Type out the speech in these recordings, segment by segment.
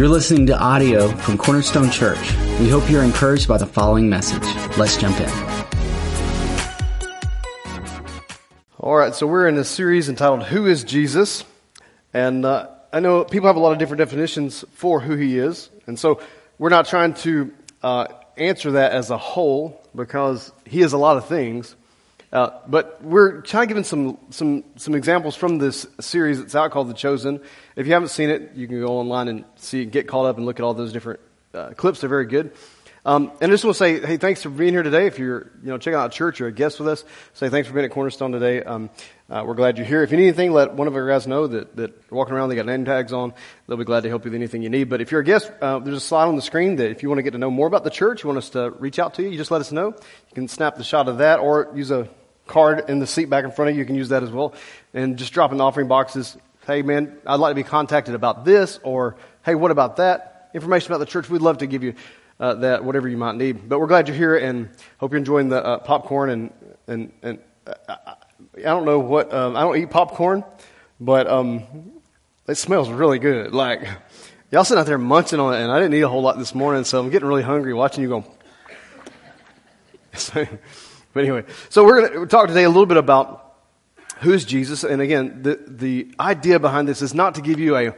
You're listening to audio from Cornerstone Church. We hope you're encouraged by the following message. Let's jump in. All right, so we're in a series entitled Who is Jesus? And I know people have a lot of different definitions for who he is. And so we're not trying to answer that as a whole because he is a lot of things. But we're kind of giving some examples from this series that's out called The Chosen. If you haven't seen it, you can go online and see, get caught up and look at all those different clips. They're very good. And I just want to say, hey, thanks for being here today. If you're checking out a church or a guest with us, say thanks for being at Cornerstone today. We're glad you're here. If you need anything, let one of our guys know that you're walking around. They got name tags on. They'll be glad to help you with anything you need. But if you're a guest, there's a slide on the screen that if you want to get to know more about the church, you want us to reach out to you, you just let us know. You can snap the shot of that or use a card in the seat back in front of you. You can use that as well. And just drop in the offering boxes. Hey, man, I'd like to be contacted about this, or hey, what about that? Information about the church, we'd love to give you. That whatever you might need. But we're glad you're here and hope you're enjoying the popcorn. I don't know what, I don't eat popcorn, but it smells really good. Like, y'all sitting out there munching on it, and I didn't eat a whole lot this morning, so I'm getting really hungry watching you go. But anyway, so we're going to talk today a little bit about who's Jesus. And again, the idea behind this is not to give you a,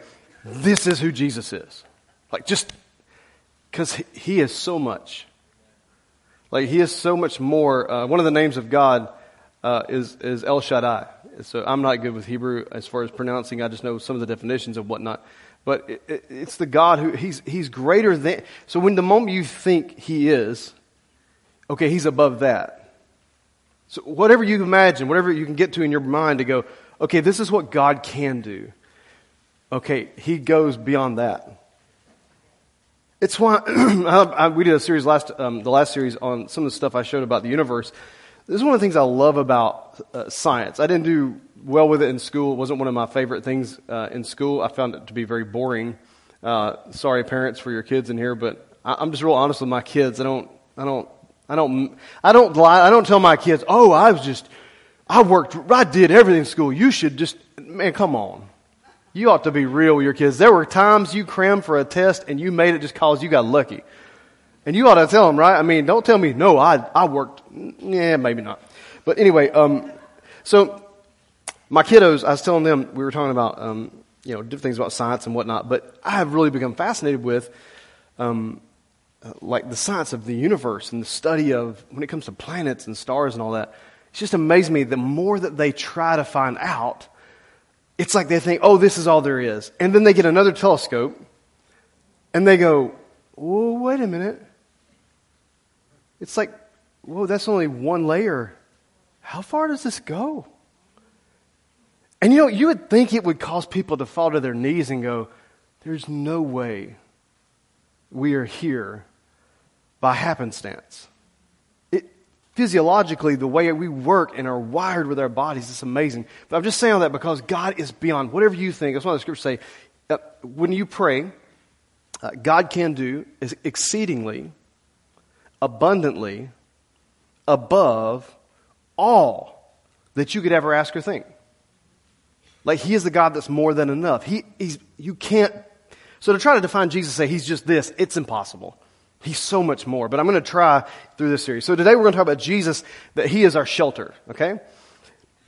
this is who Jesus is. Like, just... because he is so much. Like, he is so much more. One of the names of God is El Shaddai. So I'm not good with Hebrew as far as pronouncing. I just know some of the definitions and whatnot. But it's the God who, he's greater than. So when the moment you think he is, okay, he's above that. So whatever you imagine, whatever you can get to in your mind to go, okay, this is what God can do. Okay, he goes beyond that. It's why we did a series last series on some of the stuff I showed about the universe. This is one of the things I love about science. I didn't do well with it in school. It wasn't one of my favorite things in school. I found it to be very boring. Sorry, parents, for your kids in here, but I'm just real honest with my kids. I don't lie. I don't tell my kids, "Oh, I did everything in school. You should just, man, come on." You ought to be real with your kids. There were times you crammed for a test and you made it just cause you got lucky. And you ought to tell them, right? I mean, don't tell me, no, I worked. Yeah, maybe not. But anyway, so my kiddos, I was telling them, we were talking about, different things about science and whatnot, but I have really become fascinated with, like the science of the universe and the study of, when it comes to planets and stars and all that, it's just amazed me the more that they try to find out. It's like they think, oh, this is all there is. And then they get another telescope, and they go, whoa, wait a minute. It's like, whoa, that's only one layer. How far does this go? And you would think it would cause people to fall to their knees and go, there's no way we are here by happenstance. Physiologically, the way we work and are wired with our bodies is amazing. But I'm just saying all that because God is beyond whatever you think. That's why the scriptures say, when you pray, God can do is exceedingly, abundantly, above all that you could ever ask or think. Like, he is the God that's more than enough. You can't. So to try to define Jesus, say he's just this, it's impossible. He's so much more, but I'm going to try through this series. So today we're going to talk about Jesus, that he is our shelter, okay?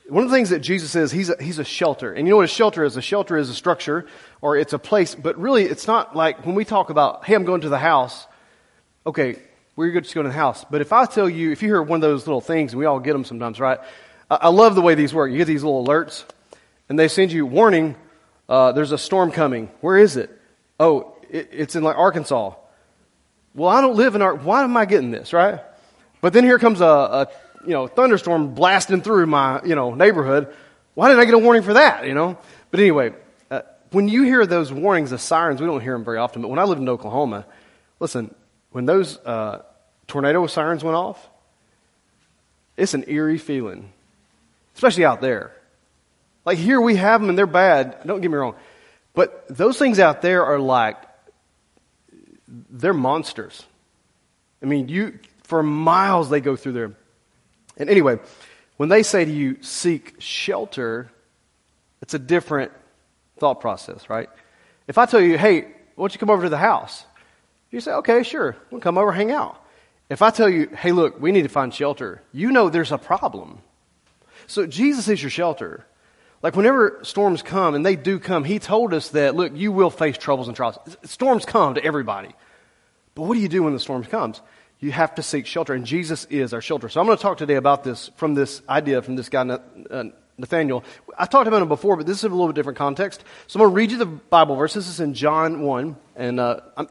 One of the things that Jesus is, he's a shelter. And you know what a shelter is? A shelter is a structure, or it's a place, but really it's not like when we talk about, hey, I'm going to the house. Okay, we're just going to the house. But if I tell you, if you hear one of those little things, and we all get them sometimes, right? I love the way these work. You get these little alerts, and they send you, warning, there's a storm coming. Where is it? Oh, it's in like Arkansas. Well, I don't live in why am I getting this, right? But then here comes a thunderstorm blasting through my, neighborhood. Why didn't I get a warning for that, But anyway, when you hear those warnings, the sirens, we don't hear them very often. But when I lived in Oklahoma, listen, when those tornado sirens went off, it's an eerie feeling, especially out there. Like here we have them and they're bad. Don't get me wrong. But those things out there are like, they're monsters. I mean, for miles they go through there. And anyway, when they say to you, seek shelter, it's a different thought process, right? If I tell you, hey, why don't you come over to the house? You say, okay, sure, we'll come over, hang out. If I tell you, hey, look, we need to find shelter, you know there's a problem. So Jesus is your shelter. Like whenever storms come, and they do come, he told us that, look, you will face troubles and trials. Storms come to everybody. But what do you do when the storm comes? You have to seek shelter, and Jesus is our shelter. So I'm going to talk today about this from this idea from this guy, Nathanael. I talked about him before, but this is a little bit different context. So I'm going to read you the Bible verse. This is in John 1, and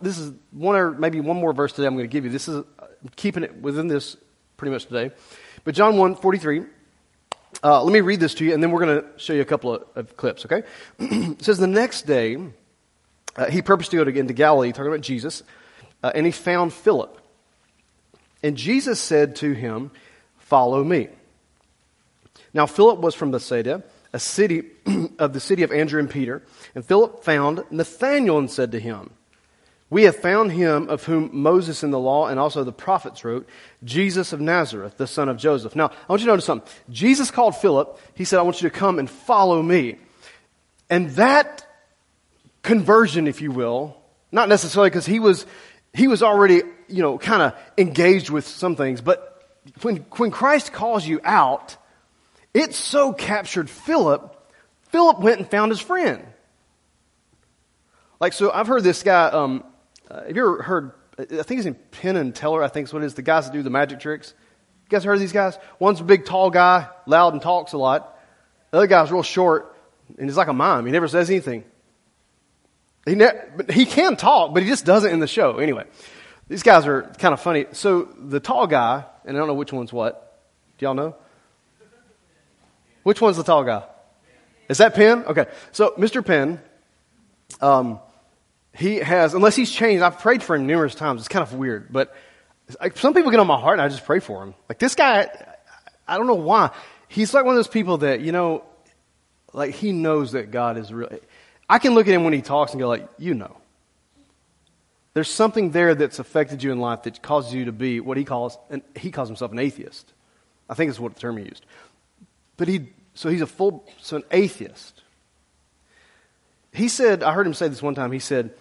this is one or maybe one more verse today I'm going to give you. This is I'm keeping it within this pretty much today. But John 1, 43. Let me read this to you, and then we're going to show you a couple of clips, okay? It says, the next day, he purposed to go into Galilee, talking about Jesus, and he found Philip. And Jesus said to him, follow me. Now, Philip was from Bethsaida, a city of the city of Andrew and Peter. And Philip found Nathanael and said to him, we have found him of whom Moses in the law and also the prophets wrote, Jesus of Nazareth, the son of Joseph. Now, I want you to notice something. Jesus called Philip. He said, I want you to come and follow me. And that conversion, if you will, not necessarily because he was already, you know, kind of engaged with some things, but when Christ calls you out, it so captured Philip. Philip went and found his friend. Like, so I've heard this guy, have you ever heard, I think he's in Penn and Teller, I think is what it is, the guys that do the magic tricks. You guys heard of these guys? One's a big, tall guy, loud and talks a lot. The other guy's real short, and he's like a mime. He never says anything. But he can talk, but he just doesn't in the show. Anyway, these guys are kind of funny. So the tall guy, and I don't know which one's what. Do y'all know? Which one's the tall guy? Is that Penn? Okay. So Mr. Penn, he has, unless he's changed, I've prayed for him numerous times. It's kind of weird, but some people get on my heart and I just pray for him. Like this guy, I don't know why. He's like one of those people that, you know, like he knows that God is real. I can look at him when he talks and go like, you know. There's something there that's affected you in life that causes you to be what he calls, and he calls himself an atheist. I think that's what the term he used. But he's an atheist. He said, I heard him say this one time, he said,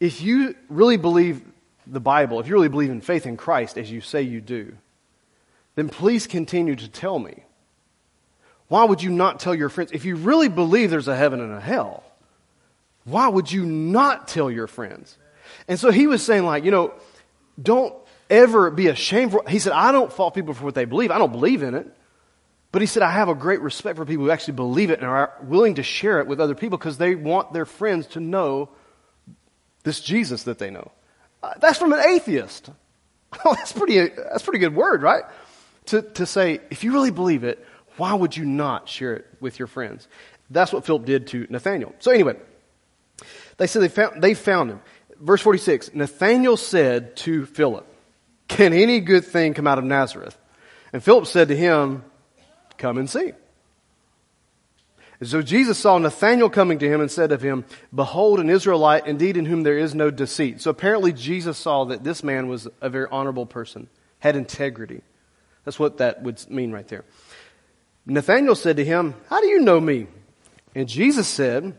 if you really believe the Bible, if you really believe in faith in Christ as you say you do, then please continue to tell me. Why would you not tell your friends? If you really believe there's a heaven and a hell, why would you not tell your friends? And so he was saying like, you know, don't ever be ashamed for, he said, I don't fault people for what they believe. I don't believe in it. But he said, I have a great respect for people who actually believe it and are willing to share it with other people because they want their friends to know this Jesus that they know. That's from an atheist. That's pretty good word, right? To say, if you really believe it, why would you not share it with your friends? That's what Philip did to Nathanael. So anyway, they said they found him. Verse 46, Nathanael said to Philip, can any good thing come out of Nazareth? And Philip said to him, come and see. And so Jesus saw Nathanael coming to him and said of him, behold, an Israelite, indeed in whom there is no deceit. So apparently Jesus saw that this man was a very honorable person, had integrity. That's what that would mean right there. Nathanael said to him, how do you know me? And Jesus said,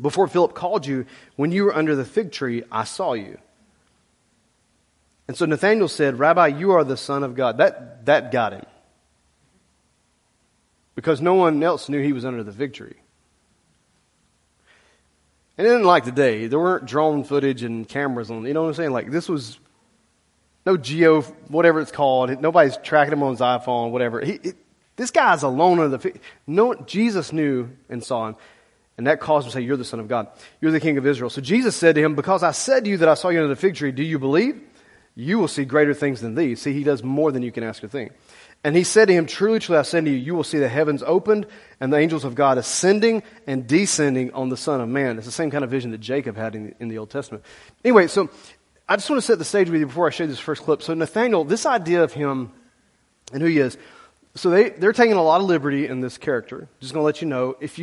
before Philip called you, when you were under the fig tree, I saw you. And so Nathanael said, Rabbi, you are the Son of God. That got him. Because no one else knew he was under the fig tree. And it isn't like today. There weren't drone footage and cameras on, you know what I'm saying? Like this was no geo, whatever it's called. Nobody's tracking him on his iPhone, whatever. This guy's alone under the fig tree. No, Jesus knew and saw him. And that caused him to say, you're the Son of God. You're the King of Israel. So Jesus said to him, because I said to you that I saw you under the fig tree, do you believe? You will see greater things than these. See, he does more than you can ask or think. And he said to him, truly, truly, I say to you, you will see the heavens opened and the angels of God ascending and descending on the Son of Man. It's the same kind of vision that Jacob had in the Old Testament. Anyway, so I just want to set the stage with you before I show you this first clip. So Nathanael, this idea of him and who he is, so they're taking a lot of liberty in this character. Just going to let you know, if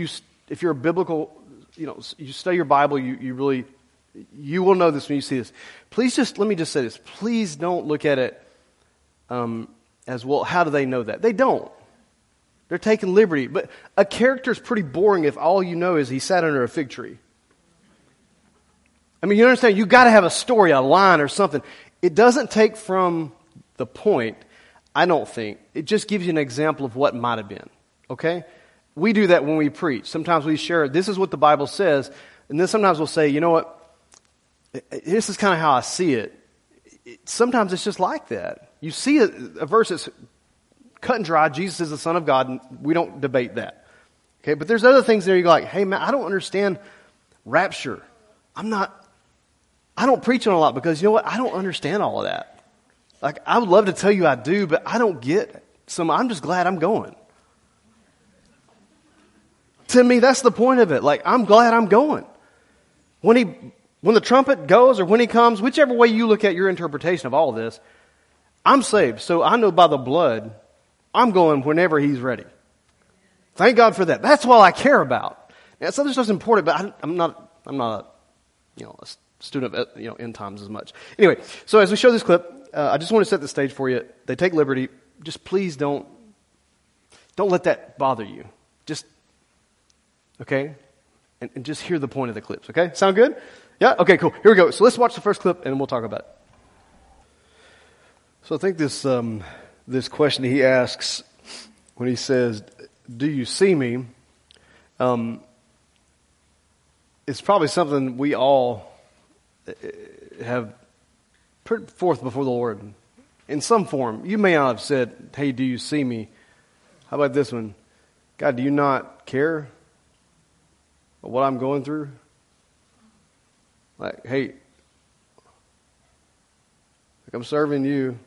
you're a biblical, you know, you study your Bible, you will know this when you see this. Please let me say this. Please don't look at it as, well, how do they know that? They don't. They're taking liberty. But a character's pretty boring if all you know is he sat under a fig tree. I mean, you understand, you got to have a story, a line or something. It doesn't take from the point, I don't think. It just gives you an example of what might have been, okay? We do that when we preach. Sometimes we share, this is what the Bible says, and then sometimes we'll say, you know what, this is kind of how I see it. Sometimes it's just like that. You see a verse that's cut and dry, Jesus is the Son of God, and we don't debate that. Okay, but there's other things there you're like, hey man, I don't understand rapture. I don't preach on a lot because you know what? I don't understand all of that. Like, I would love to tell you I do, but I don't get some, I'm just glad I'm going. To me, that's the point of it. Like, I'm glad I'm going. When the trumpet goes or when he comes, whichever way you look at your interpretation of all of this, I'm saved. So I know by the blood, I'm going whenever he's ready. Thank God for that. That's all I care about. Now, some of this stuff's important, but I'm not a student of end times as much. Anyway, so as we show this clip, I just want to set the stage for you. They take liberty. Just please don't let that bother you. Just, okay? And just hear the point of the clips, okay? Sound good? Yeah? Okay, cool. Here we go. So let's watch the first clip, and we'll talk about it. So I think this question he asks when he says, do you see me? It's probably something we all have put forth before the Lord in some form. You may not have said, hey, do you see me? How about this one? God, do you not care about what I'm going through? Like, hey, like I'm serving you.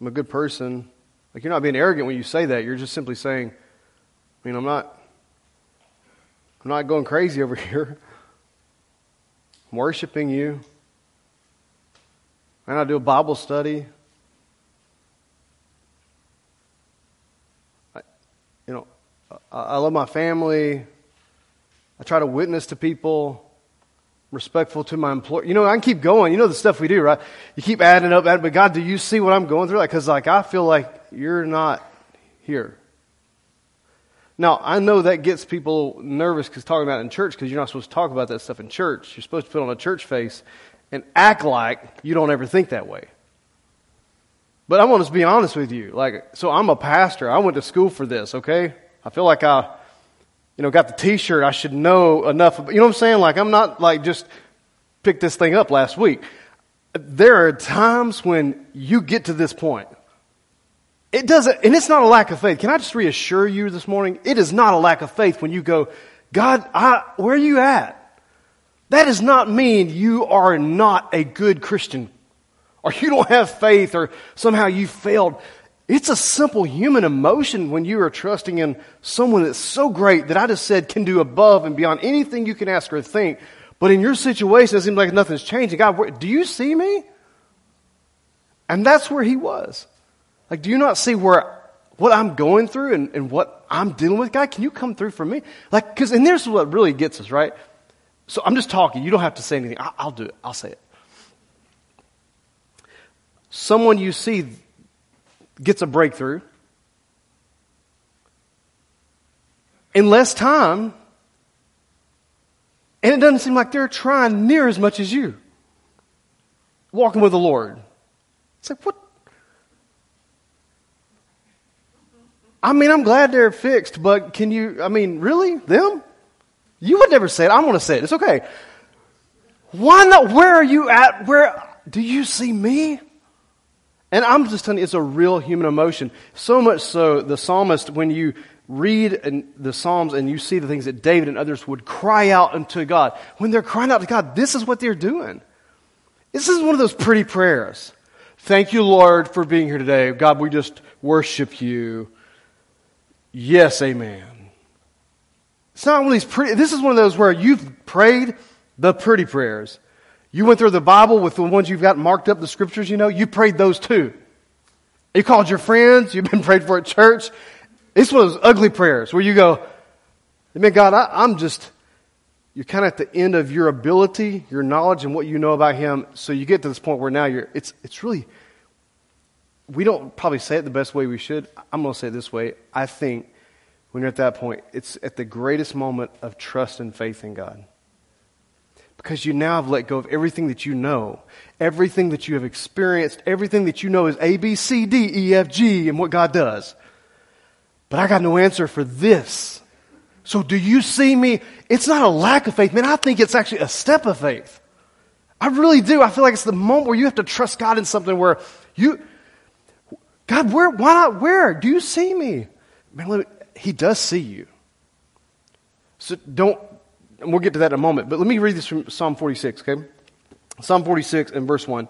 I'm a good person. Like, you're not being arrogant when you say that. You're just simply saying, I mean, I'm not going crazy over here. I'm worshiping you. And I do a Bible study. I love my family. I try to witness to people. Respectful to my employer. You know, I can keep going. You know the stuff we do, right? You keep adding up. But God, do you see what I'm going through? Because I feel like you're not here. Now, I know that gets people nervous because talking about it in church, because you're not supposed to talk about that stuff in church. You're supposed to put on a church face and act like you don't ever think that way. But I want to be honest with you. So I'm a pastor. I went to school for this, okay? I feel like I, got the T-shirt. I should know enough. You know what I'm saying? Like, I'm not just picked this thing up last week. There are times when you get to this point. It doesn't, and it's not a lack of faith. Can I just reassure you this morning? It is not a lack of faith when you go, God, where are you at? That does not mean you are not a good Christian or you don't have faith or somehow you failed. It's a simple human emotion when you are trusting in someone that's so great that I just said can do above and beyond anything you can ask or think. But in your situation, it seems like nothing's changing. God, do you see me? And that's where he was. Like, do you not see what I'm going through and what I'm dealing with? God, can you come through for me? Like, because, and this is what really gets us, right? So I'm just talking. You don't have to say anything. I'll do it. I'll say it. Someone you see gets a breakthrough. In less time. And it doesn't seem like they're trying near as much as you. Walking with the Lord. It's like, what? I mean, I'm glad they're fixed, but can you, really? Them? You would never say it. I want to say it. It's okay. Why not? Where are you at? Where do you see me? And I'm just telling you, it's a real human emotion. So much so, the psalmist, when you read the Psalms and you see the things that David and others would cry out unto God, when they're crying out to God, this is what they're doing. This is one of those pretty prayers. Thank you, Lord, for being here today. God, we just worship you. Yes, amen. It's not one of these pretty, this is one of those where you've prayed the pretty prayers. You went through the Bible with the ones you've got marked up, the scriptures, you prayed those too. You called your friends, you've been prayed for at church. It's one of those ugly prayers where you go, man, God, you're kind of at the end of your ability, your knowledge, and what you know about him. So you get to this point where now it's really, we don't probably say it the best way we should. I'm going to say it this way. I think when you're at that point, it's at the greatest moment of trust and faith in God. because you now have let go of everything that you know, everything that you have experienced, everything that you know is A, B, C, D, E, F, G, and what God does. But I got no answer for this. So do you see me? It's not a lack of faith. Man, I think it's actually a step of faith. I really do. I feel like it's the moment where you have to trust God in something where you, God, where, why not where? Do you see me? Man, He does see you. So don't, and we'll get to that in a moment, but let me read this from Psalm 46, okay? Psalm 46 and verse 1.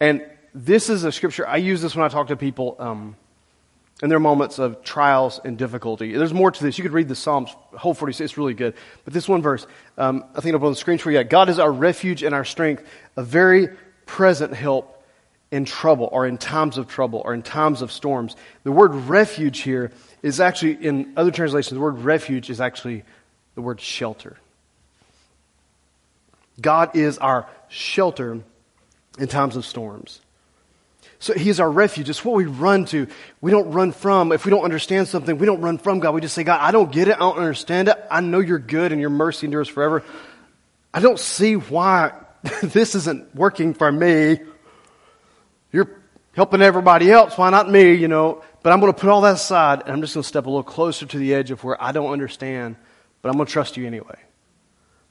And this is a scripture, I use this when I talk to people in their moments of trials and difficulty. There's more to this. You could read the Psalms, whole 46, it's really good. But this one verse, I think up on the screen for you, God is our refuge and our strength, a very present help in trouble, or in times of trouble, or in times of storms. The word refuge here is actually, in other translations, the word refuge is actually the word shelter. God is our shelter in times of storms. So He is our refuge. It's what we run to. We don't run from. If we don't understand something, we don't run from God. We just say, God, I don't get it. I don't understand it. I know You're good and Your mercy endures forever. I don't see why this isn't working for me. You're helping everybody else. Why not me, you know? But I'm going to put all that aside, and I'm just going to step a little closer to the edge of where I don't understand, but I'm going to trust You anyway.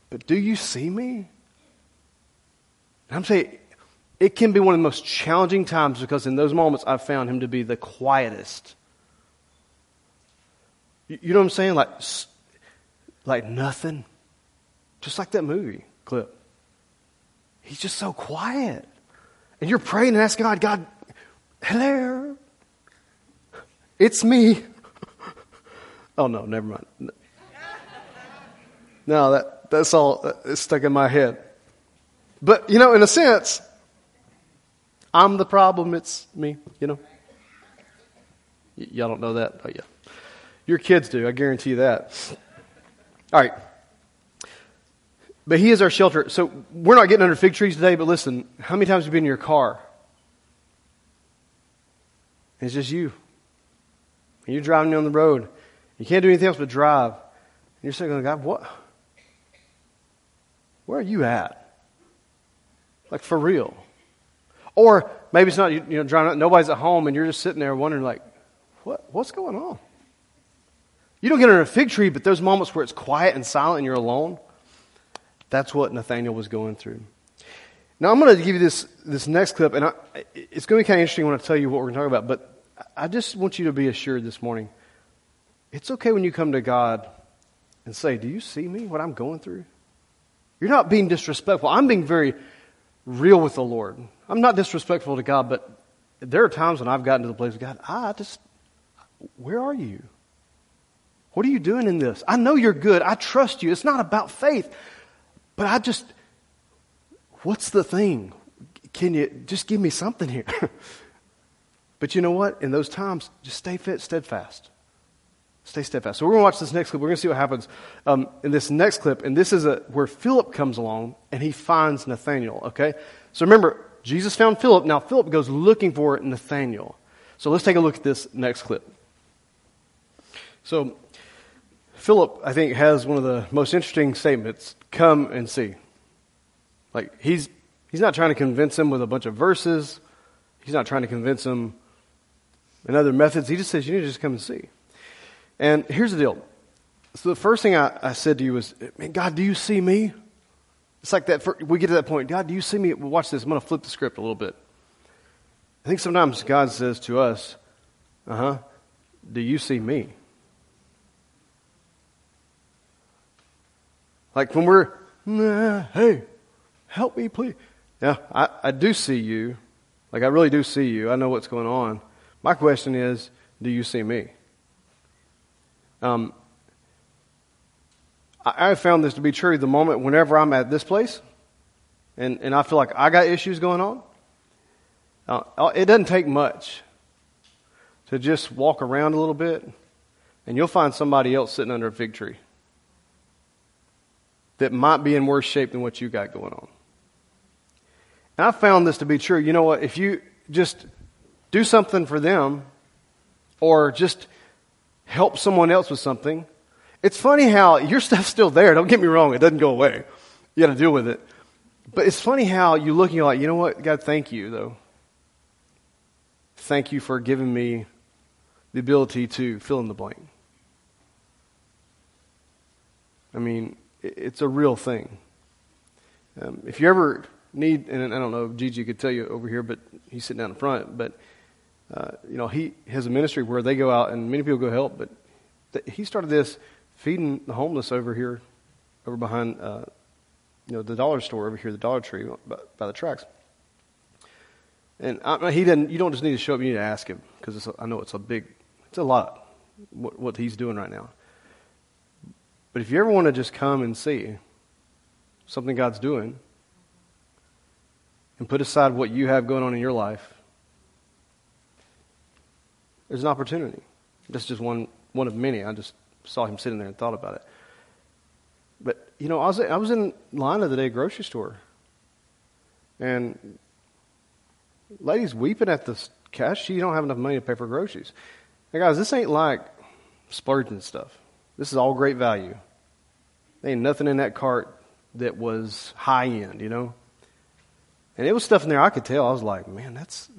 But do you see me? And I'm saying, it can be one of the most challenging times because in those moments I've found Him to be the quietest. You know what I'm saying? Like nothing. Just like that movie clip. He's just so quiet. And you're praying and asking God, God, hello? It's me. Oh, no, never mind. No, that's all it's stuck in my head. But, you know, in a sense, I'm the problem, it's me, you know. Y'all don't know that, oh yeah. Your kids do, I guarantee you that. All right. But He is our shelter. So we're not getting under fig trees today, but listen, how many times have you been in your car? And it's just you. And you're driving down the road. You can't do anything else but drive. And you're saying, God, what? Where are you at? Like for real. Or maybe it's not, you know, driving out, nobody's at home and you're just sitting there wondering like, what's going on? You don't get under a fig tree, but those moments where it's quiet and silent and you're alone, that's what Nathanael was going through. Now I'm going to give you this next clip, and it's going to be kind of interesting when I tell you what we're going to talk about, but I just want you to be assured this morning, it's okay when you come to God and say, do you see me, what I'm going through? You're not being disrespectful. I'm being very real with the Lord. I'm not disrespectful to God, but there are times when I've gotten to the place of God, where are you? What are you doing in this? I know You're good. I trust You. It's not about faith, but what's the thing? Can you just give me something here? But you know what? In those times, just stay steadfast. Stay steadfast. So we're going to watch this next clip. We're going to see what happens in this next clip. And this is where Philip comes along and he finds Nathanael, okay? So remember, Jesus found Philip. Now Philip goes looking for Nathanael. So let's take a look at this next clip. So Philip, I think, has one of the most interesting statements, come and see. Like he's not trying to convince him with a bunch of verses. He's not trying to convince him in other methods. He just says, you need to just come and see. And here's the deal. So the first thing I said to you was, man, God, do you see me? It's like that. We get to that point. God, do you see me? Well, watch this. I'm going to flip the script a little bit. I think sometimes God says to us, do you see me? Like when we're, hey, help me, please. Yeah, I do see you. Like I really do see you. I know what's going on. My question is, do you see me? I found this to be true the moment whenever I'm at this place and I feel like I got issues going on. It doesn't take much to just walk around a little bit and you'll find somebody else sitting under a fig tree that might be in worse shape than what you got going on. And I found this to be true. You know what? If you just do something for them or just help someone else with something. It's funny how your stuff's still there. Don't get me wrong. It doesn't go away. You got to deal with it. But it's funny how you look and you're like, you know what, God, thank you, though. Thank you for giving me the ability to fill in the blank. I mean, it's a real thing. If you ever need, and I don't know, Gigi could tell you over here, but he's sitting down in front, but he has a ministry where they go out and many people go help, but he started this feeding the homeless over here, over behind the dollar store over here, the Dollar Tree by the tracks. And he doesn't. You don't just need to show up; you need to ask him, because I know it's a lot what he's doing right now. But if you ever want to just come and see something God's doing, and put aside what you have going on in your life, there's an opportunity. That's just one of many. I just saw him sitting there and thought about it. But I was in line the other day at a grocery store, and lady's weeping at the cash. She don't have enough money to pay for groceries. Now, guys, this ain't like splurging stuff. This is all great value. There ain't nothing in that cart that was high end, And it was stuff in there I could tell. I was like, man, it's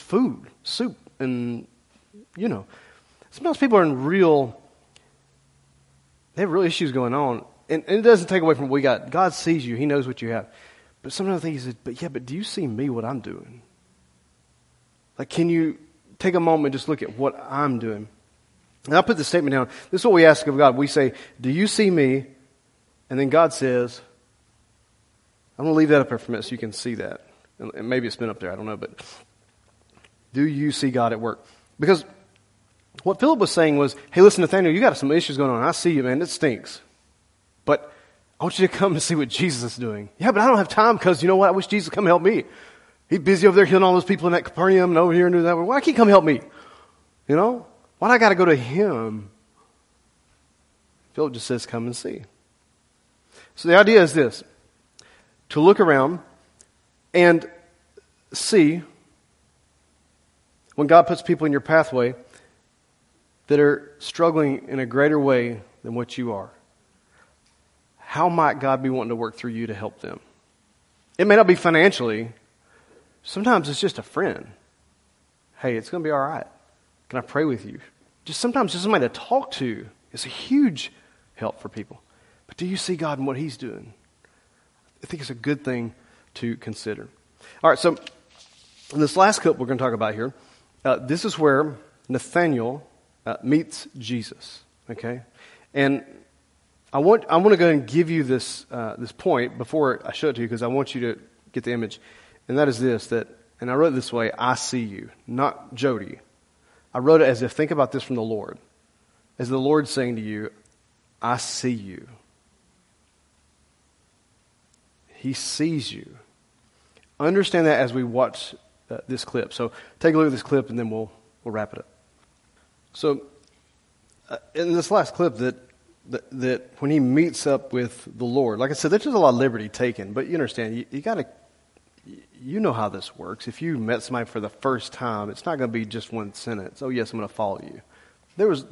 food, soup, and sometimes people are in they have real issues going on, and it doesn't take away from what we got. God sees you; He knows what you have. But sometimes I think He says, "But do you see me? What I'm doing? Like, can you take a moment and just look at what I'm doing?" And I put this statement down. This is what we ask of God. We say, "Do you see me?" And then God says, "I'm going to leave that up there for a minute so you can see that." And maybe it's been up there. I don't know, but do you see God at work? Because what Philip was saying was, hey, listen, Nathanael, you got some issues going on. I see you, man. It stinks. But I want you to come and see what Jesus is doing. Yeah, but I don't have time because, you know what? I wish Jesus would come help me. He's busy over there healing all those people in that Capernaum and over here and do that. Why can't he come help me? Why do I got to go to him? Philip just says, come and see. So the idea is this: to look around and see when God puts people in your pathway that are struggling in a greater way than what you are. How might God be wanting to work through you to help them? It may not be financially. Sometimes it's just a friend. Hey, it's going to be all right. Can I pray with you? Sometimes just somebody to talk to is a huge help for people. But do you see God in what He's doing? I think it's a good thing to consider. All right, so in this last clip we're going to talk about here, this is where Nathanael meets Jesus, okay? And I want to go ahead and give you this point before I show it to you, because I want you to get the image. And that is this, and I wrote it this way: I see you, not Jody. I wrote it as if, think about this from the Lord. As the Lord saying to you, I see you. He sees you. Understand that as we watch this clip. So take a look at this clip and then we'll wrap it up. So, in this last clip, that when he meets up with the Lord, like I said, there's just a lot of liberty taken. But you understand, you got to, how this works. If you met somebody for the first time, it's not going to be just one sentence. Oh yes, I'm going to follow you. There was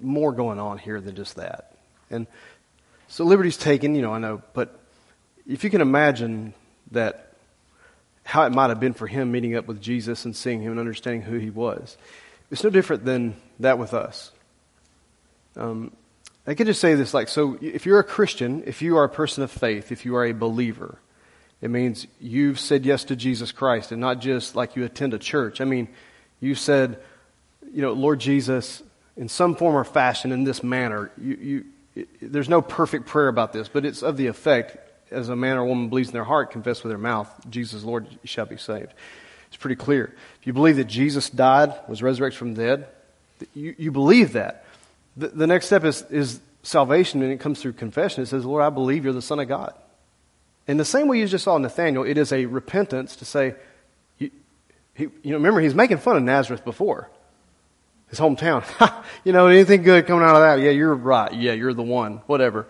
more going on here than just that. And so liberty's taken, I know. But if you can imagine that, how it might have been for him meeting up with Jesus and seeing him and understanding who he was. It's no different than that with us. I could just say this, so if you're a Christian, if you are a person of faith, if you are a believer, it means you've said yes to Jesus Christ, and not just you attend a church. I mean, you said, Lord Jesus, in some form or fashion, in this manner. There's no perfect prayer about this, but it's of the effect, as a man or woman believes in their heart, confess with their mouth, Jesus, Lord, you shall be saved. It's pretty clear. If you believe that Jesus died, was resurrected from the dead, you believe that. The next step is salvation, and it comes through confession. It says, Lord, I believe you're the Son of God. In the same way you just saw Nathanael, it is a repentance to say, remember, he's making fun of Nazareth before, his hometown. Anything good coming out of that? Yeah, you're right. Yeah, you're the one, whatever.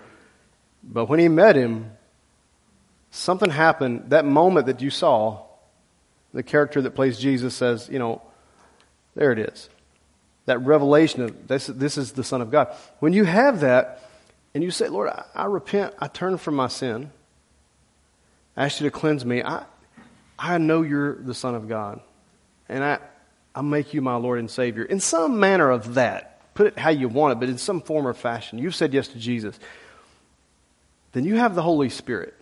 But when he met him, something happened. That moment that you saw, the character that plays Jesus says, there it is. That revelation of this is the Son of God. When you have that and you say, Lord, I repent, I turn from my sin, I ask you to cleanse me. I know you're the Son of God, and I make you my Lord and Savior. In some manner of that, put it how you want it, but in some form or fashion, you've said yes to Jesus. Then you have the Holy Spirit.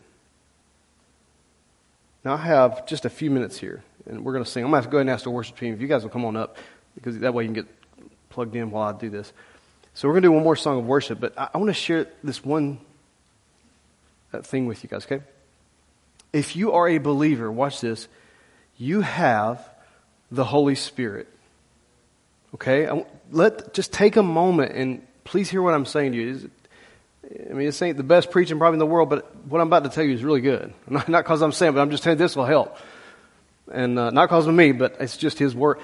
Now, I have just a few minutes here, and we're going to sing. I'm going to have to go ahead and ask the worship team if you guys will come on up, because that way you can get plugged in while I do this. So we're going to do one more song of worship, but I want to share this one thing with you guys, okay? If you are a believer, watch this, you have the Holy Spirit, okay? Just take a moment and please hear what I'm saying to you. This ain't the best preaching probably in the world, but what I'm about to tell you is really good. Not because I'm saying, but I'm just telling you this will help. And not because of me, but it's just His word.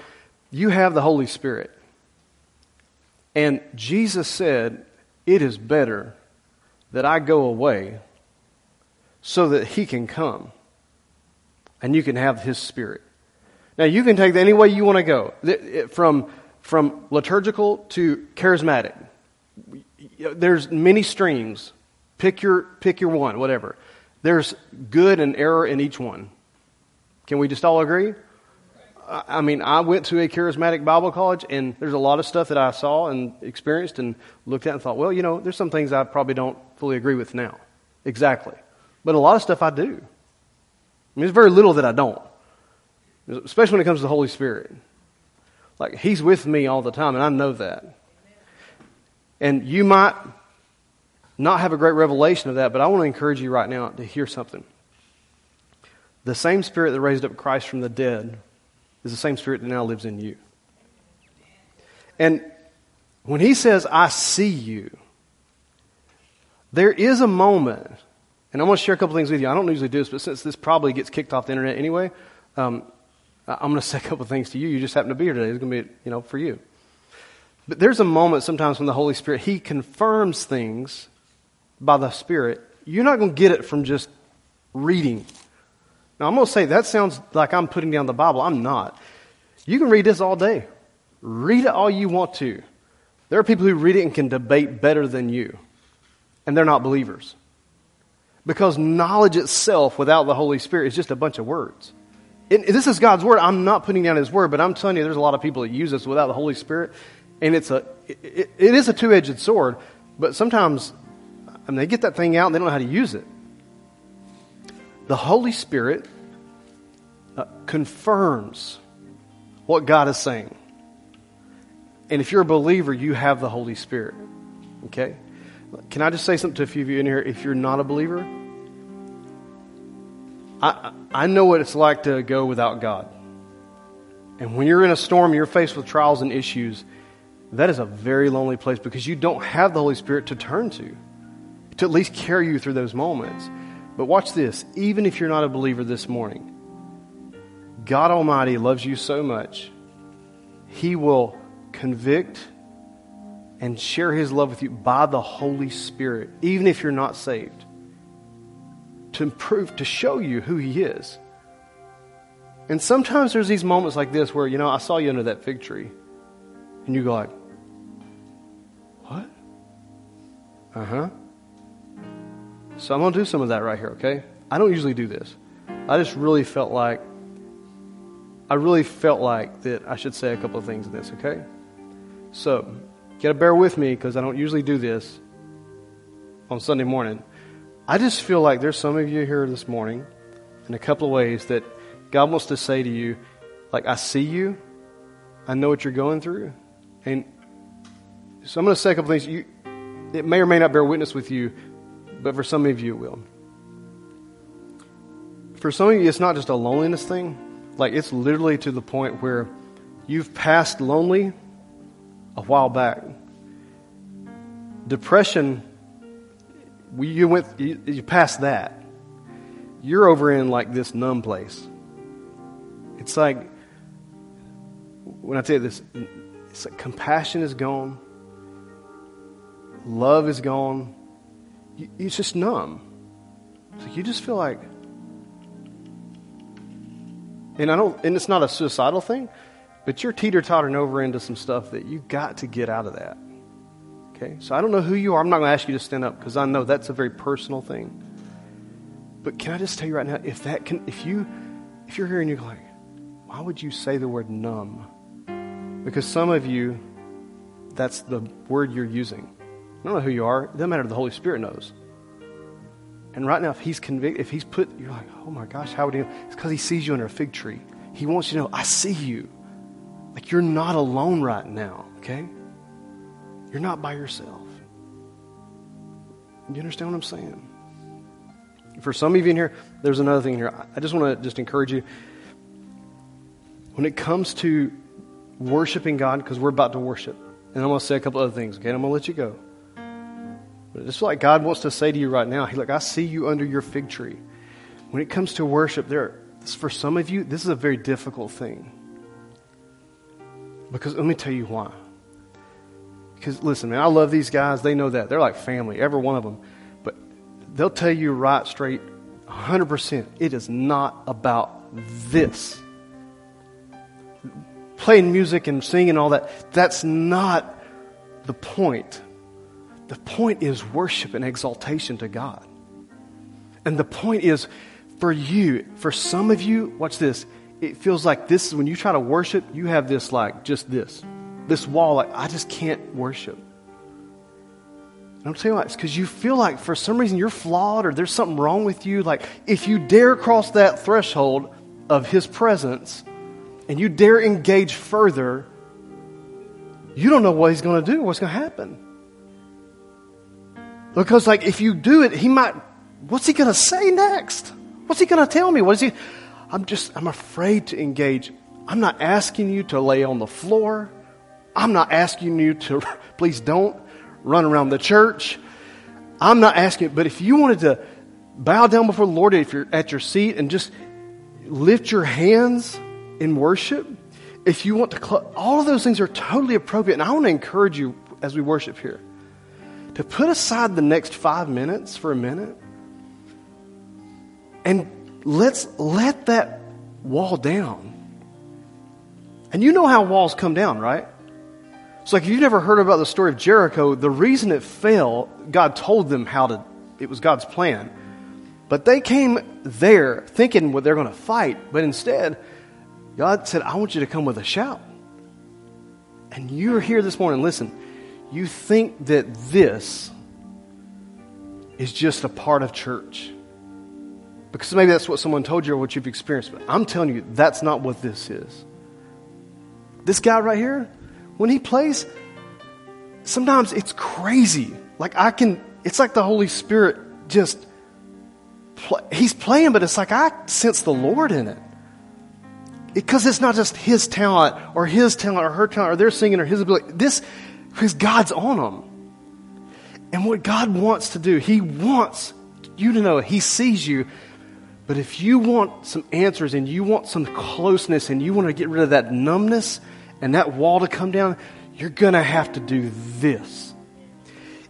You have the Holy Spirit. And Jesus said, it is better that I go away so that He can come and you can have His Spirit. Now, you can take that any way you want to go, from liturgical to charismatic. There's many streams. Pick your one, whatever. There's good and error in each one. Can we just all agree? I went to a charismatic Bible college, and there's a lot of stuff that I saw and experienced and looked at and thought, well, there's some things I probably don't fully agree with now. Exactly. But a lot of stuff I do. There's very little that I don't, especially when it comes to the Holy Spirit. Like, He's with me all the time, and I know that. And you might not have a great revelation of that, but I want to encourage you right now to hear something. The same Spirit that raised up Christ from the dead is the same Spirit that now lives in you. And when He says, I see you, there is a moment, and I want to share a couple things with you. I don't usually do this, but since this probably gets kicked off the internet anyway, I'm going to say a couple things to you. You just happen to be here today. It's going to be, for you. But there's a moment sometimes when the Holy Spirit, He confirms things by the Spirit. You're not going to get it from just reading. Now, I'm going to say that sounds like I'm putting down the Bible. I'm not. You can read this all day. Read it all you want to. There are people who read it and can debate better than you, and they're not believers. Because knowledge itself without the Holy Spirit is just a bunch of words. And this is God's Word. I'm not putting down His Word, but I'm telling you there's a lot of people that use this without the Holy Spirit. And it is a two-edged sword, but sometimes they get that thing out and they don't know how to use it. The Holy Spirit confirms what God is saying. And if you're a believer, you have the Holy Spirit. Okay? Can I just say something to a few of you in here? If you're not a believer, I know what it's like to go without God. And when you're in a storm, you're faced with trials and issues. That is a very lonely place because you don't have the Holy Spirit to turn to at least carry you through those moments. But watch this. Even if you're not a believer this morning, God Almighty loves you so much, He will convict and share His love with you by the Holy Spirit, even if you're not saved, to show you who He is. And sometimes there's these moments like this where, I saw you under that fig tree. And you go like, what? Uh-huh. So I'm going to do some of that right here, okay? I don't usually do this. I really felt like that I should say a couple of things in this, okay? So, you got to bear with me because I don't usually do this on Sunday morning. I just feel like there's some of you here this morning in a couple of ways that God wants to say to you, like, I see you. I know what you're going through. And so I'm going to say a couple things. It may or may not bear witness with you, but for some of you it will. For some of you, it's not just a loneliness thing. Like, it's literally to the point where you've passed lonely a while back. Depression, you passed that. You're over in, like, this numb place. It's like, when I tell you this, it's like compassion is gone. Love is gone. It's just numb. It's like you just feel like, and it's not a suicidal thing, but you're teeter-tottering over into some stuff that you've got to get out of that. Okay? So I don't know who you are. I'm not going to ask you to stand up because I know that's a very personal thing. But can I just tell you right now, if you're here and you're like, why would you say the word numb? Because some of you, that's the word you're using. I don't know who you are. It doesn't matter. The Holy Spirit knows. And right now, if he's convicted, if he's put, you're like, oh my gosh, how would he know? It's because he sees you under a fig tree. He wants you to know, I see you. Like, you're not alone right now, okay? You're not by yourself. Do you understand what I'm saying? For some of you in here, there's another thing in here. I just want to just encourage you. When it comes to worshiping God, because we're about to worship, and I'm going to say a couple other things, okay? I'm going to let you go. But it's like God wants to say to you right now, he's like, I see you under your fig tree. When it comes to worship, for some of you, this is a very difficult thing. Because let me tell you why. Because listen, man, I love these guys. They know that. They're like family, every one of them. But they'll tell you right straight, 100%, it is not about this. Playing music and singing and all that, that's not the point. The point is worship and exaltation to God. And the point is for you, for some of you, watch this. It feels like this, when you try to worship, you have this like, just this wall, like, I just can't worship. And I'm telling you why, it's because you feel like for some reason you're flawed or there's something wrong with you. Like, if you dare cross that threshold of his presence and you dare engage further, you don't know what he's going to do, what's going to happen. Because like, if you do it, what's he going to say next? What's he going to tell me? I'm afraid to engage. I'm not asking you to lay on the floor. I'm not asking you to, please don't run around the church. I'm not asking, but if you wanted to bow down before the Lord, if you're at your seat and just lift your hands in worship, if you want to, all of those things are totally appropriate. And I want to encourage you as we worship here to put aside the next 5 minutes for a minute and let's let that wall down. And you know how walls come down, right? It's like if you've never heard about the story of Jericho, the reason it fell, God told them it was God's plan. But they came there thinking they're going to fight. But instead, God said, I want you to come with a shout. And you're here this morning, listen, you think that this is just a part of church. Because maybe that's what someone told you or what you've experienced. But I'm telling you, that's not what this is. This guy right here, when he plays, sometimes it's crazy. Like it's like the Holy Spirit just, he's playing, but it's like I sense the Lord in it. Because it's not just his talent or her talent or their singing or his ability. This is God's on them. And what God wants to do, he wants you to know he sees you. But if you want some answers and you want some closeness and you want to get rid of that numbness and that wall to come down, you're going to have to do this.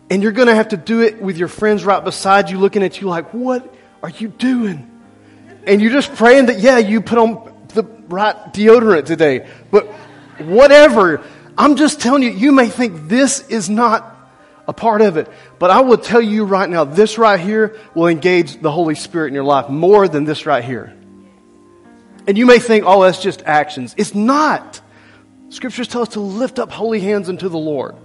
And you're going to have to do it with your friends right beside you looking at you like, what are you doing? And you're just praying that, yeah, you put on the right deodorant today. But whatever, I'm just telling you, you may think this is not a part of it. But I will tell you right now, this right here will engage the Holy Spirit in your life more than this right here. And you may think, oh, that's just actions. It's not. Scriptures tell us to lift up holy hands unto the Lord.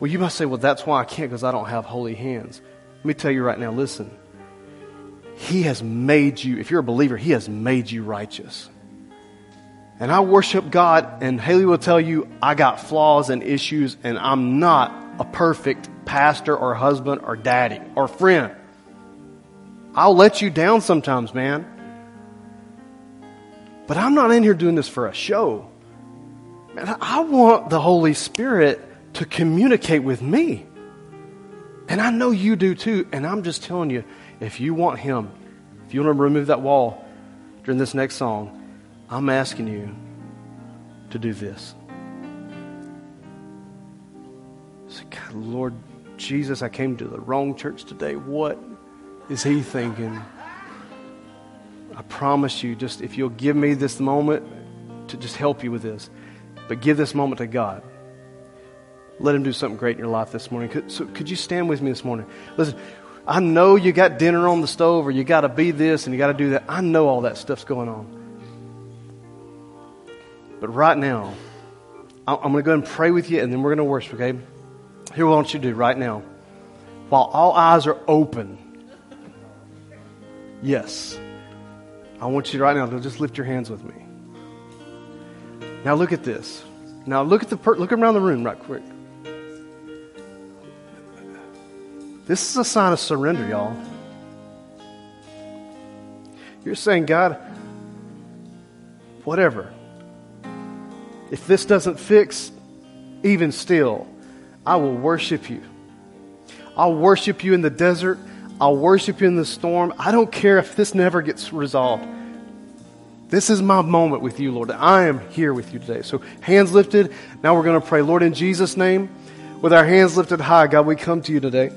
Well, you must say, well, that's why I can't, because I don't have holy hands. Let me tell you right now, listen. He has made you, if you're a believer, he has made you righteous. And I worship God, and Haley will tell you, I got flaws and issues, and I'm not a perfect pastor or husband or daddy or friend. I'll let you down sometimes, man. But I'm not in here doing this for a show. Man, I want the Holy Spirit to communicate with me. And I know you do too, and I'm just telling you, if you want him, if you want to remove that wall during this next song, I'm asking you to do this. Say, God, Lord Jesus, I came to the wrong church today. What is he thinking? I promise you, just if you'll give me this moment to just help you with this, but give this moment to God. Let him do something great in your life this morning. So could you stand with me this morning? Listen, I know you got dinner on the stove or you got to be this and you got to do that. I know all that stuff's going on. But right now, I'm going to go ahead and pray with you and then we're going to worship, okay? Here's what I want you to do right now. While all eyes are open, yes, I want you right now to just lift your hands with me. Now look at this. Now look at the look around the room right quick. This is a sign of surrender, y'all. You're saying, God, whatever. If this doesn't fix, even still, I will worship you. I'll worship you in the desert. I'll worship you in the storm. I don't care if this never gets resolved. This is my moment with you, Lord. I am here with you today. So hands lifted. Now we're going to pray. Lord, in Jesus' name, with our hands lifted high, God, we come to you today.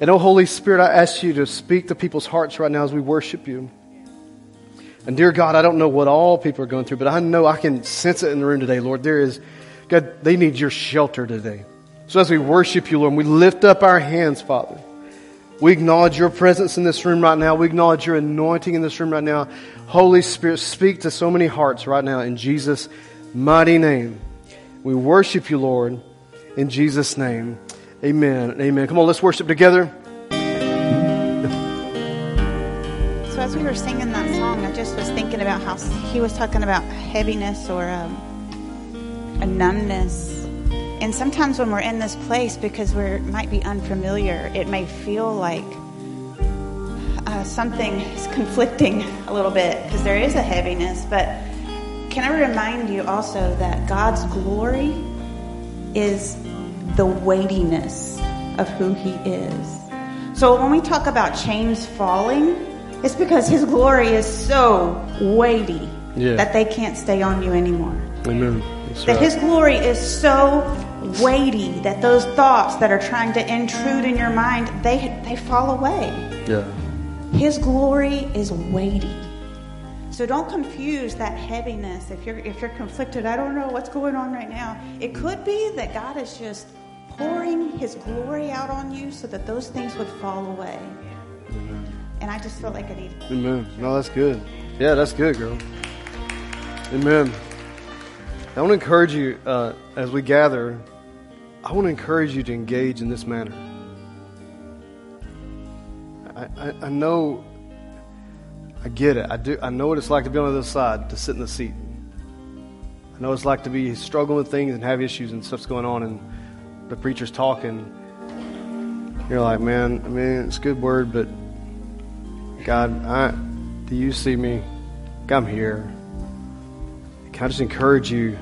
And, oh, Holy Spirit, I ask you to speak to people's hearts right now as we worship you. And, dear God, I don't know what all people are going through, but I know I can sense it in the room today, Lord. There is, God, they need your shelter today. So as we worship you, Lord, and we lift up our hands, Father, we acknowledge your presence in this room right now. We acknowledge your anointing in this room right now. Holy Spirit, speak to so many hearts right now in Jesus' mighty name. We worship you, Lord, in Jesus' name. Amen. Amen. Come on, let's worship together. So as we were singing that song, I just was thinking about how he was talking about heaviness or a numbness. And sometimes when we're in this place, because we might be unfamiliar, it may feel like something is conflicting a little bit because there is a heaviness. But can I remind you also that God's glory is the weightiness of who he is. So when we talk about chains falling, it's because his glory is so weighty that they can't stay on you anymore. Amen. That's that right. His glory is so weighty that those thoughts that are trying to intrude in your mind, they fall away. Yeah. His glory is weighty. So don't confuse that heaviness. If you're conflicted, I don't know what's going on right now. It could be that God is just pouring his glory out on you so that those things would fall away. Amen. And I just feel like I need it. Amen. No, that's good. Yeah, that's good, girl. Amen. I want to encourage you, as we gather, I want to encourage you to engage in this manner. I know... I get it. I do. I know what it's like to be on the other side, to sit in the seat. I know what it's like to be struggling with things and have issues and stuff's going on and the preacher's talking. You're like, man, I mean, it's a good word, but God, do you see me? I'm here. Can I just encourage you,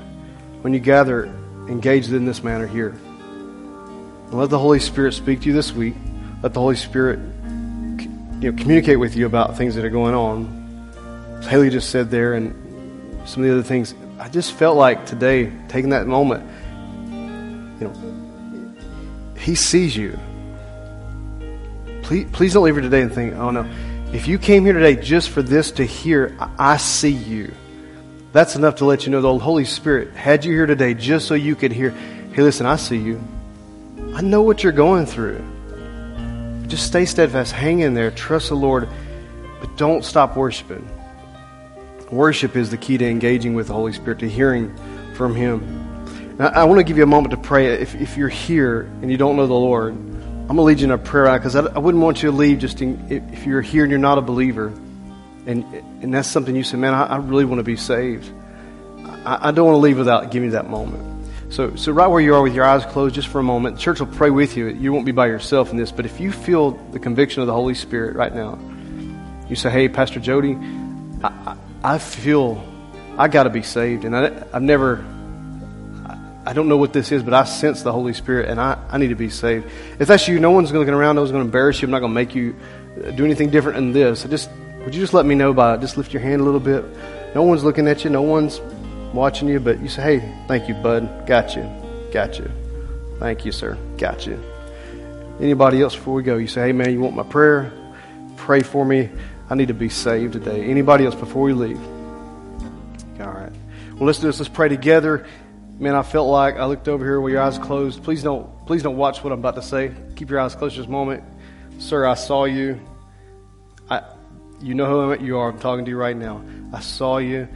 when you gather, engage in this manner here. And let the Holy Spirit speak to you this week. Let the Holy Spirit communicate with you about things that are going on. As Haley just said there and some of the other things, I just felt like today, taking that moment, he sees you. Please don't leave here today and think, oh no, if you came here today just for this to hear, I see you. That's enough to let you know the Holy Spirit had you here today just so you could hear, hey, listen, I see you. I know what you're going through. Just stay steadfast. Hang in there. Trust the Lord. But don't stop worshiping. Worship is the key to engaging with the Holy Spirit, to hearing from Him. Now, I want to give you a moment to pray. If you're here and you don't know the Lord, I'm going to lead you in a prayer out because I wouldn't want you to leave just if you're here and you're not a believer. And that's something you say, man, I really want to be saved. I don't want to leave without giving you that moment. So right where you are with your eyes closed just for a moment, the church will pray with you. You won't be by yourself in this, but if you feel the conviction of the Holy Spirit right now, you say, hey, Pastor Jody, I feel I got to be saved. And I don't know what this is, but I sense the Holy Spirit and I need to be saved. If that's you, no one's going to come around. No one's going to embarrass you. I'm not going to make you do anything different than this. Would you just let me know by just lift your hand a little bit? No one's looking at you. No one's watching you, but you say, hey, thank you, bud. Got you. Thank you, sir. Got you. Anybody else before we go? You say, hey, man, you want my prayer? Pray for me. I need to be saved today. Anybody else before we leave? All right. Well, let's do this. Let's pray together. Man, I felt like I looked over here with your eyes closed. Please don't watch what I'm about to say. Keep your eyes closed just a moment. Sir, I saw you. You know who you are. I'm talking to you right now. I saw you,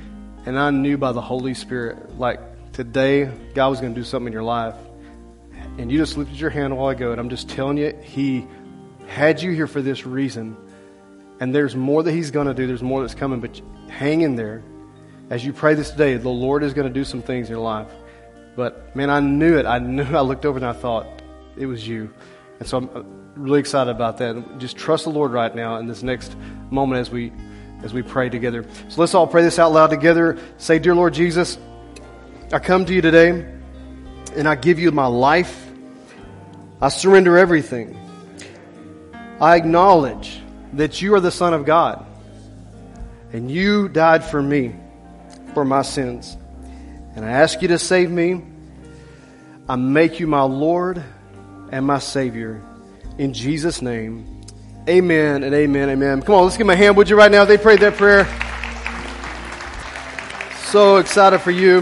and I knew by the Holy Spirit, like today, God was going to do something in your life. And you just lifted your hand a while ago, and I'm just telling you, He had you here for this reason. And there's more that He's going to do. There's more that's coming, but hang in there. As you pray this today, the Lord is going to do some things in your life. But, man, I knew it. I knew. I looked over and I thought, it was you. And so I'm really excited about that. Just trust the Lord right now in this next moment as we pray together. So let's all pray this out loud together. Say, Dear Lord Jesus, I come to you today, and I give you my life. I surrender everything. I acknowledge that you are the Son of God, and you died for me, for my sins. And I ask you to save me. I make you my Lord and my Savior. In Jesus' name, amen and amen, amen. Come on, let's give them a hand, would you, right now? They prayed that prayer. So excited for you.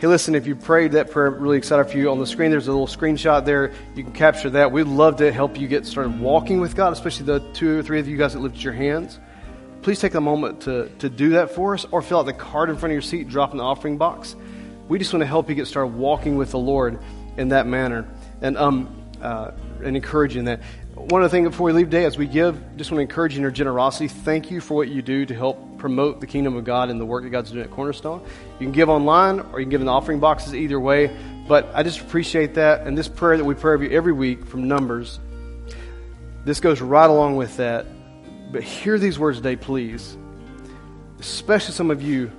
Hey, listen, if you prayed that prayer, really excited for you. On the screen, there's a little screenshot there. You can capture that. We'd love to help you get started walking with God, especially the 2 or 3 of you guys that lifted your hands. Please take a moment to do that for us, or fill out the card in front of your seat, drop in the offering box. We just want to help you get started walking with the Lord in that manner, and encouraging that. One other thing before we leave today, as we give, just want to encourage you in your generosity. Thank you for what you do to help promote the kingdom of God and the work that God's doing at Cornerstone. You can give online, or you can give in the offering boxes, either way. But I just appreciate that. And this prayer that we pray of you every week from Numbers, this goes right along with that. But hear these words today, please. Especially some of you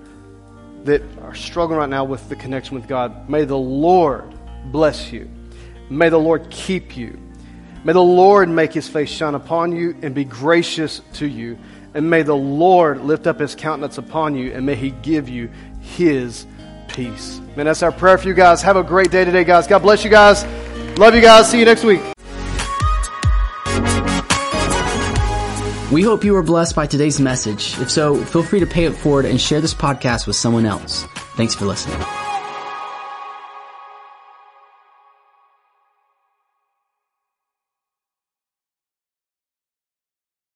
that are struggling right now with the connection with God. May the Lord bless you. May the Lord keep you. May the Lord make His face shine upon you and be gracious to you. And may the Lord lift up His countenance upon you, and may He give you His peace. Man, that's our prayer for you guys. Have a great day today, guys. God bless you guys. Love you guys. See you next week. We hope you were blessed by today's message. If so, feel free to pay it forward and share this podcast with someone else. Thanks for listening.